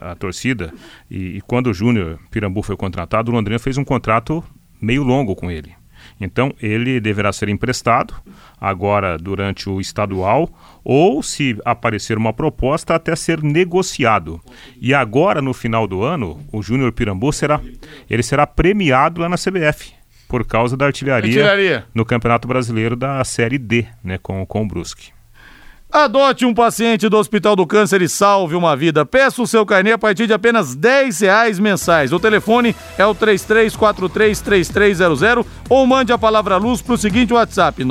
a torcida, e quando o Júnior Pirambu foi contratado, o Londrina fez um contrato meio longo com ele. Então, ele deverá ser emprestado agora durante o estadual, ou, se aparecer uma proposta, até ser negociado. E agora, no final do ano, o Júnior Pirambu será premiado lá na CBF por causa da artilharia no Campeonato Brasileiro da Série D, né, com o Brusque. Adote um paciente do Hospital do Câncer e salve uma vida. Peça o seu carnê a partir de apenas R$10 mensais. O telefone é o 3343-3300 ou mande a palavra luz para o seguinte WhatsApp,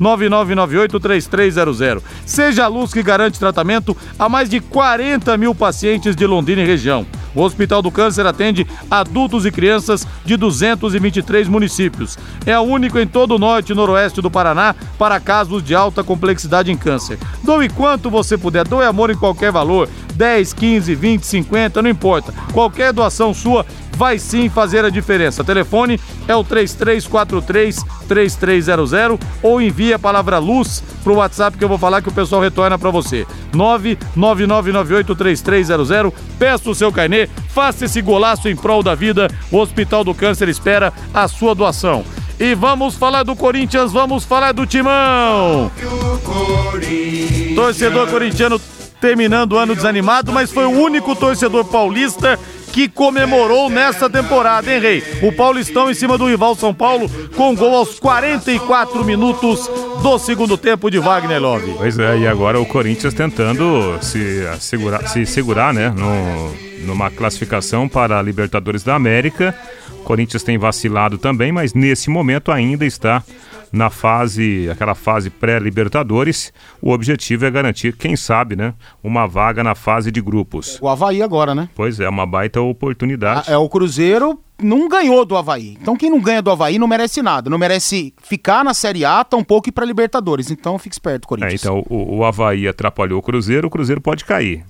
99998-3300. Seja a luz que garante tratamento a mais de 40 mil pacientes de Londrina e região. O Hospital do Câncer atende adultos e crianças de 223 municípios. É único em todo o norte e noroeste do Paraná para casos de alta complexidade em câncer. Doe quanto você puder, doe amor em qualquer valor, 10, 15, 20, 50, não importa. Qualquer doação sua vai sim fazer a diferença. O telefone é o 3343-3300 ou envie a palavra luz para o WhatsApp que eu vou falar que o pessoal retorna para você. 99998-3300. Peça o seu carnê, faça esse golaço em prol da vida. O Hospital do Câncer espera a sua doação. E vamos falar do Corinthians, vamos falar do Timão. Torcedor corintiano terminando o ano desanimado, mas foi o único torcedor paulista que comemorou nessa temporada, hein, Rei? O Paulistão em cima do rival São Paulo com gol aos 44 minutos do segundo tempo de Wagner Love. Pois é, e agora o Corinthians tentando se segurar, né, numa classificação para a Libertadores da América. O Corinthians tem vacilado também, mas nesse momento ainda está na fase, aquela fase pré-Libertadores. O objetivo é garantir, quem sabe, né, uma vaga na fase de grupos. O Havaí agora, né? Pois é, uma baita oportunidade. O Cruzeiro não ganhou do Havaí. Então quem não ganha do Havaí não merece nada. Não merece ficar na Série A, tampouco ir para Libertadores. Então fique esperto, Corinthians. Então o Havaí atrapalhou o Cruzeiro pode cair.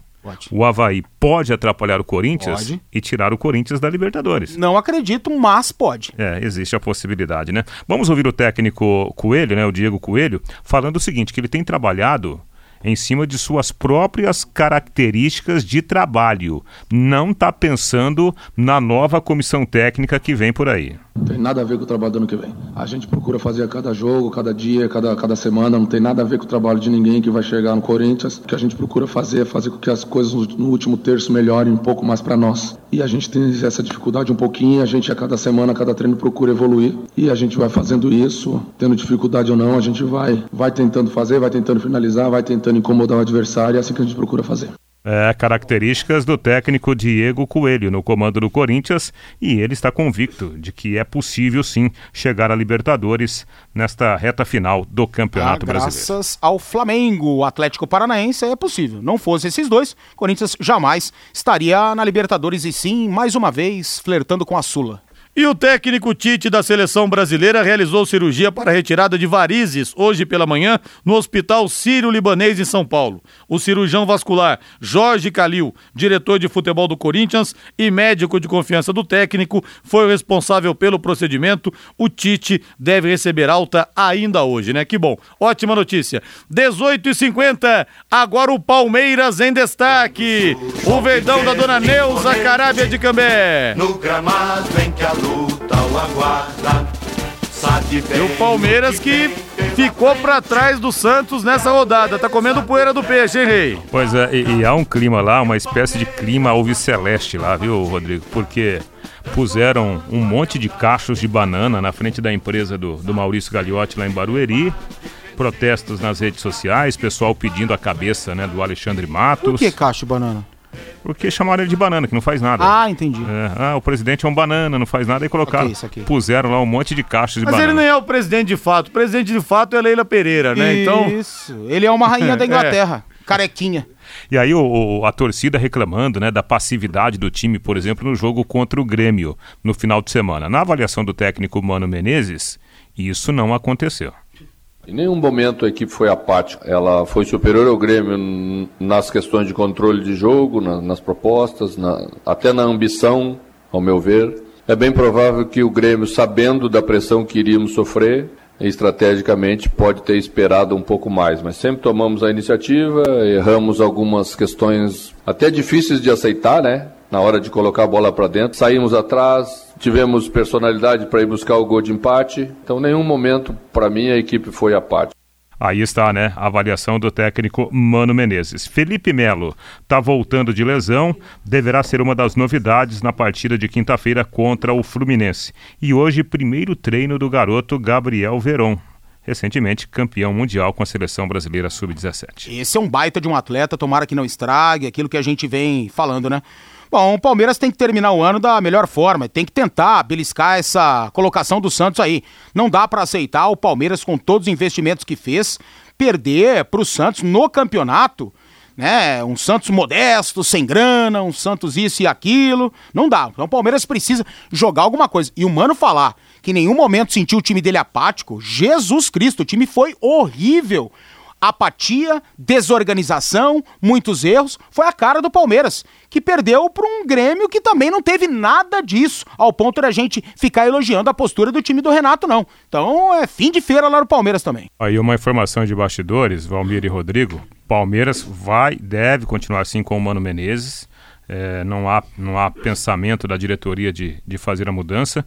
O Havaí pode atrapalhar o Corinthians e tirar o Corinthians da Libertadores. Não acredito, mas pode. Existe a possibilidade, né? Vamos ouvir o técnico Coelho, né? O Diego Coelho, falando o seguinte, que ele tem trabalhado em cima de suas próprias características de trabalho. Não está pensando na nova comissão técnica que vem por aí. Não tem nada a ver com o trabalho do ano que vem. A gente procura fazer a cada jogo, cada dia, cada semana. Não tem nada a ver com o trabalho de ninguém que vai chegar no Corinthians. O que a gente procura fazer é fazer com que as coisas no último terço melhorem um pouco mais para nós. E a gente tem essa dificuldade um pouquinho. A gente a cada semana, a cada treino procura evoluir. E a gente vai fazendo isso, tendo dificuldade ou não. A gente vai tentando fazer, vai tentando finalizar, vai tentando incomodar o adversário, é assim que a gente procura fazer. Características do técnico Diego Coelho no comando do Corinthians, e ele está convicto de que é possível sim chegar a Libertadores nesta reta final do Campeonato Brasileiro. Graças ao Flamengo, o Atlético Paranaense é possível. Não fosse esses dois, o Corinthians jamais estaria na Libertadores e sim, mais uma vez, flertando com a Sula. E o técnico Tite da Seleção Brasileira realizou cirurgia para retirada de varizes hoje pela manhã no Hospital Sírio-Libanês em São Paulo. O cirurgião vascular Jorge Calil, diretor de futebol do Corinthians e médico de confiança do técnico, foi o responsável pelo procedimento. O Tite deve receber alta ainda hoje, né? Que bom. Ótima notícia. 18h50, agora o Palmeiras em destaque. O Verdão da Dona Neuza Carábia de Cambé. No gramado em que a luta o aguarda, sabe bem. E o Palmeiras que ficou para trás do Santos nessa rodada, tá comendo poeira do peixe, hein, Rei? Pois é, e há um clima lá, uma espécie de clima alviceleste lá, viu, Rodrigo? Porque puseram um monte de cachos de banana na frente da empresa do Maurício Gagliotti lá em Barueri. Protestos nas redes sociais, pessoal pedindo a cabeça, né, do Alexandre Matos. Por que cacho de banana? Porque chamaram ele de banana, que não faz nada. Ah, entendi. O presidente é um banana, não faz nada. E colocaram, puseram lá um monte de caixas de banana. Mas ele não é o presidente de fato. O presidente de fato é a Leila Pereira, né? Isso, então... ele é uma rainha da Inglaterra, carequinha. E aí a torcida reclamando, né, da passividade do time, por exemplo, no jogo contra o Grêmio, no final de semana. Na avaliação do técnico Mano Menezes, isso não aconteceu. Em nenhum momento a equipe foi apática, ela foi superior ao Grêmio nas questões de controle de jogo, nas propostas, até na ambição, ao meu ver. É bem provável que o Grêmio, sabendo da pressão que iríamos sofrer, estrategicamente pode ter esperado um pouco mais, mas sempre tomamos a iniciativa, erramos algumas questões até difíceis de aceitar, né? Na hora de colocar a bola para dentro, saímos atrás, tivemos personalidade para ir buscar o gol de empate, então nenhum momento para mim a equipe foi apática. Aí está, né, a avaliação do técnico Mano Menezes. Felipe Melo está voltando de lesão, deverá ser uma das novidades na partida de quinta-feira contra o Fluminense. E hoje, primeiro treino do garoto Gabriel Veron, recentemente campeão mundial com a seleção brasileira sub-17. Esse é um baita de um atleta, tomara que não estrague aquilo que a gente vem falando, né? Bom, o Palmeiras tem que terminar o ano da melhor forma, tem que tentar beliscar essa colocação do Santos aí. Não dá para aceitar o Palmeiras, com todos os investimentos que fez, perder pro Santos no campeonato, né? Um Santos modesto, sem grana, um Santos isso e aquilo, não dá. Então o Palmeiras precisa jogar alguma coisa. E o Mano falar que em nenhum momento sentiu o time dele apático, Jesus Cristo, o time foi horrível. Apatia, desorganização, muitos erros, foi a cara do Palmeiras, que perdeu para um Grêmio que também não teve nada disso, ao ponto de a gente ficar elogiando a postura do time do Renato, não. Então é fim de feira lá no Palmeiras também. Aí uma informação de bastidores, Valmir e Rodrigo, Palmeiras deve continuar assim com o Mano Menezes, não há pensamento da diretoria de fazer a mudança,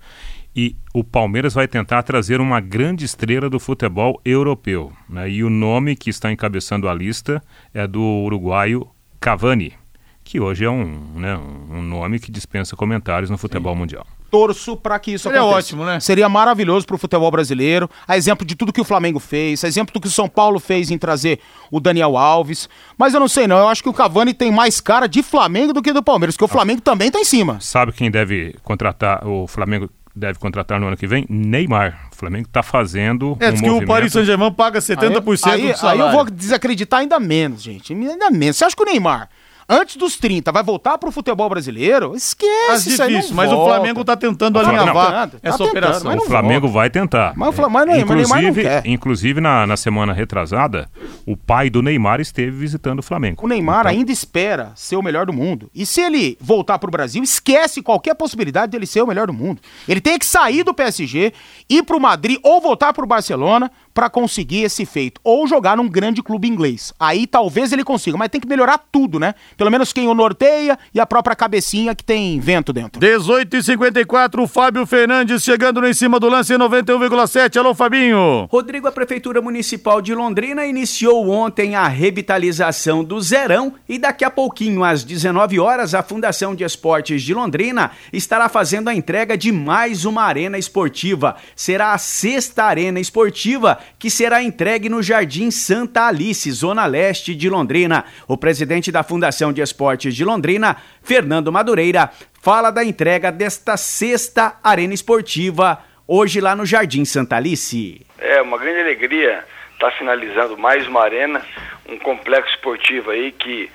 e o Palmeiras vai tentar trazer uma grande estrela do futebol europeu, né? E o nome que está encabeçando a lista é do uruguaio Cavani, que hoje é um nome que dispensa comentários no futebol mundial. Torço para que isso aconteça. Seria ótimo, né? Seria maravilhoso para o futebol brasileiro, a exemplo de tudo que o Flamengo fez, a exemplo do que o São Paulo fez em trazer o Daniel Alves, mas eu não sei não, eu acho que o Cavani tem mais cara de Flamengo do que do Palmeiras, porque o Flamengo também está em cima. Sabe quem deve contratar o Flamengo? Deve contratar no ano que vem Neymar. O Flamengo está fazendo um movimento. É que o Paris Saint-Germain paga 70% do salário. Aí eu vou desacreditar ainda menos, gente. Ainda menos. Você acha que o Neymar, antes dos 30, vai voltar para o futebol brasileiro? Esquece isso aí, não volta. Mas o Flamengo está tentando alinhavar essa operação. O Flamengo vai tentar. Mas Neymar não quer. Inclusive, na semana retrasada, o pai do Neymar esteve visitando o Flamengo. O Neymar ainda espera ser o melhor do mundo. E se ele voltar para o Brasil, esquece qualquer possibilidade dele ser o melhor do mundo. Ele tem que sair do PSG, ir para o Madrid ou voltar para o Barcelona para conseguir esse feito. Ou jogar num grande clube inglês. Aí talvez ele consiga, mas tem que melhorar tudo, né? Pelo menos quem o norteia e a própria cabecinha que tem vento dentro. 18h54, o Fábio Fernandes chegando no Em Cima do Lance em 91,7. Alô, Fabinho! Rodrigo, a Prefeitura Municipal de Londrina iniciou ontem a revitalização do Zerão e daqui a pouquinho, às 19 horas, a Fundação de Esportes de Londrina estará fazendo a entrega de mais uma arena esportiva. Será a sexta arena esportiva, que será entregue no Jardim Santa Alice, Zona Leste de Londrina. O presidente da Fundação de Esportes de Londrina, Fernando Madureira, fala da entrega desta sexta arena esportiva, hoje lá no Jardim Santa Alice. É uma grande alegria estar finalizando mais uma arena, um complexo esportivo aí que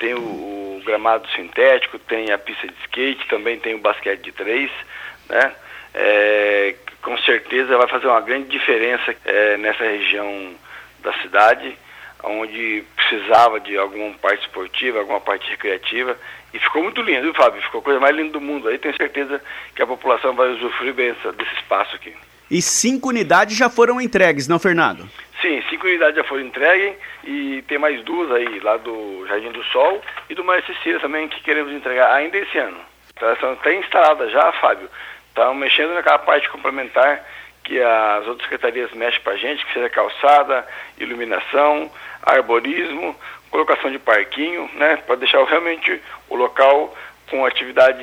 tem o gramado sintético, tem a pista de skate, também tem o basquete de três, né? Com certeza vai fazer uma grande diferença nessa região da cidade, onde precisava de alguma parte esportiva, alguma parte recreativa, e ficou muito lindo, viu, Fábio? Ficou a coisa mais linda do mundo aí, tenho certeza que a população vai usufruir bem desse espaço aqui. E 5 unidades já foram entregues, não, Fernando? Sim, 5 unidades já foram entregues e tem mais 2 aí, lá do Jardim do Sol e do Maria Cecília também, que queremos entregar ainda esse ano. Elas estão até instaladas já, Fábio, estão mexendo naquela parte complementar que as outras secretarias mexem para a gente, que seja calçada, iluminação, arborismo, colocação de parquinho, né, para deixar realmente o local com atividade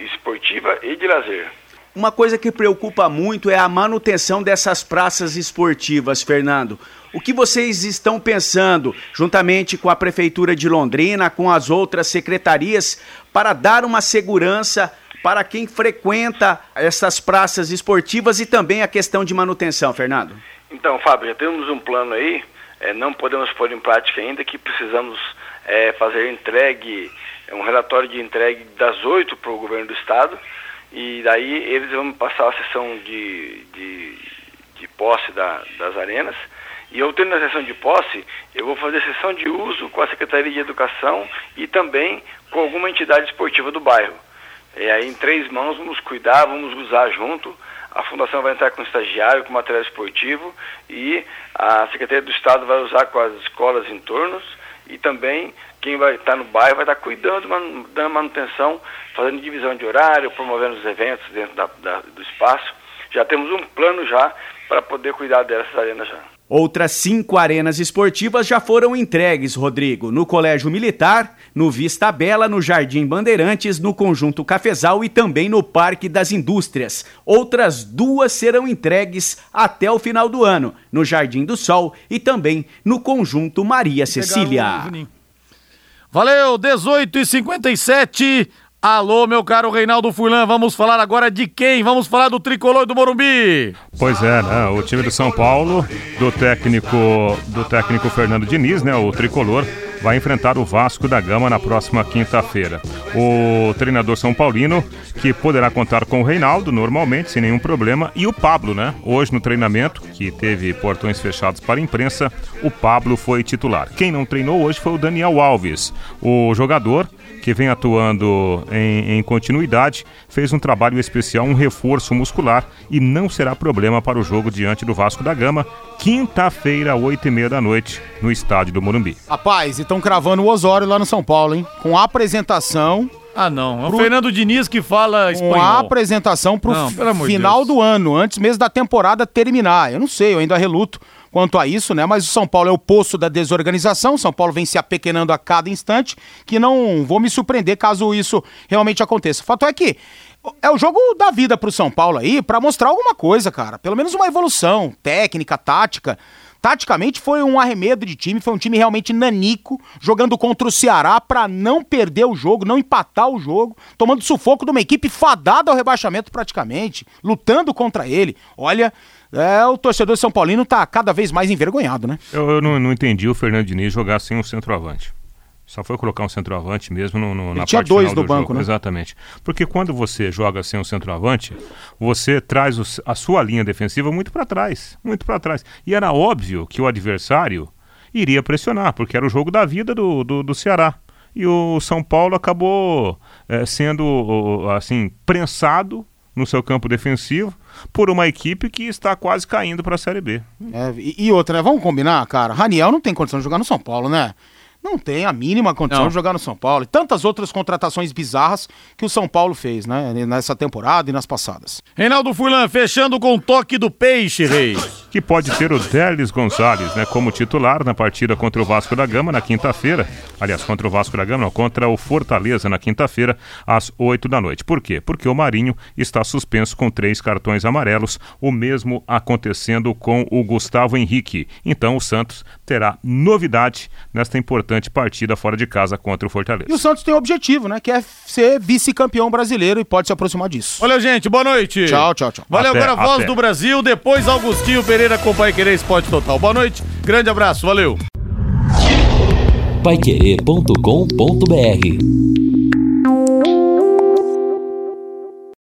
esportiva e de lazer. Uma coisa que preocupa muito é a manutenção dessas praças esportivas, Fernando. O que vocês estão pensando, juntamente com a Prefeitura de Londrina, com as outras secretarias, para dar uma segurança para quem frequenta essas praças esportivas e também a questão de manutenção, Fernando? Então, Fábio, já temos um plano aí, não podemos pôr em prática ainda, que precisamos fazer um relatório de entregue das 8 para o governo do estado, e daí eles vão passar a sessão de posse das arenas, e eu tendo a sessão de posse, eu vou fazer sessão de uso com a Secretaria de Educação e também com alguma entidade esportiva do bairro. E aí, em três mãos, vamos cuidar, vamos usar junto. A Fundação vai entrar com estagiário, com material esportivo, e a Secretaria do Estado vai usar com as escolas em torno, e também quem vai estar no bairro vai estar cuidando, dando manutenção, fazendo divisão de horário, promovendo os eventos dentro do espaço. Já temos um plano já para poder cuidar dessas arenas já. Outras 5 arenas esportivas já foram entregues, Rodrygo, no Colégio Militar, no Vista Bela, no Jardim Bandeirantes, no Conjunto Cafezal e também no Parque das Indústrias. Outras 2 serão entregues até o final do ano, no Jardim do Sol e também no Conjunto Maria Cecília. Valeu, 18h57. Alô, meu caro Reinaldo Furlan, vamos falar agora de quem? Vamos falar do Tricolor do Morumbi. Pois é, né? O time do São Paulo, do técnico Fernando Diniz, né? O Tricolor vai enfrentar o Vasco da Gama na próxima quinta-feira. O treinador São Paulino, que poderá contar com o Reinaldo, normalmente, sem nenhum problema, e o Pablo, né? Hoje no treinamento, que teve portões fechados para a imprensa, o Pablo foi titular. Quem não treinou hoje foi o Daniel Alves, o jogador que vem atuando em continuidade, fez um trabalho especial, um reforço muscular, e não será problema para o jogo diante do Vasco da Gama, quinta-feira, 20h30, no estádio do Morumbi. Rapaz, e estão cravando o Osório lá no São Paulo, hein? Com a apresentação... Ah, não. É o Fernando Diniz que fala espanhol. Com a apresentação para o final do ano, antes mesmo da temporada terminar. Eu não sei, eu ainda reluto quanto a isso, né? Mas o São Paulo é o poço da desorganização, o São Paulo vem se apequenando a cada instante, que não vou me surpreender caso isso realmente aconteça. O fato é que é o jogo da vida pro São Paulo aí, pra mostrar alguma coisa, cara. Pelo menos uma evolução técnica, tática. Taticamente foi um arremedo de time, foi um time realmente nanico, jogando contra o Ceará pra não perder o jogo, não empatar o jogo, tomando sufoco de uma equipe fadada ao rebaixamento praticamente, lutando contra ele. Olha... o torcedor São Paulino tá cada vez mais envergonhado, né? Eu não entendi o Fernando Diniz jogar sem um centroavante. Só foi colocar um centroavante mesmo na parte final do jogo. Tinha 2 do banco, né? Exatamente. Porque quando você joga sem um centroavante, você traz a sua linha defensiva muito para trás. Muito para trás. E era óbvio que o adversário iria pressionar, porque era o jogo da vida do Ceará. E o São Paulo acabou sendo, assim, prensado no seu campo defensivo, por uma equipe que está quase caindo para a Série B. E outra, né? Vamos combinar, cara? Raniel não tem condição de jogar no São Paulo, né? Não tem a mínima condição de jogar no São Paulo. E tantas outras contratações bizarras que o São Paulo fez, né? Nessa temporada e nas passadas. Reinaldo Furlan, fechando com o toque do peixe, rei. Que pode ter o Délis Gonçalves, né? Como titular na partida contra o Vasco da Gama na quinta-feira. Aliás, contra o Vasco da Gama, não, contra o Fortaleza na quinta-feira, às 20h. Por quê? Porque o Marinho está suspenso com 3 cartões amarelos. O mesmo acontecendo com o Gustavo Henrique. Então o Santos terá novidade nesta importante partida fora de casa contra o Fortaleza. E o Santos tem um objetivo, né? Que é ser vice-campeão brasileiro e pode se aproximar disso. Valeu, gente. Boa noite. Tchau, tchau, tchau. Valeu, agora a Voz do Brasil, depois Augustinho Pereira com Paiquerê Esporte Total. Boa noite, grande abraço, valeu. Paiquerê.com.br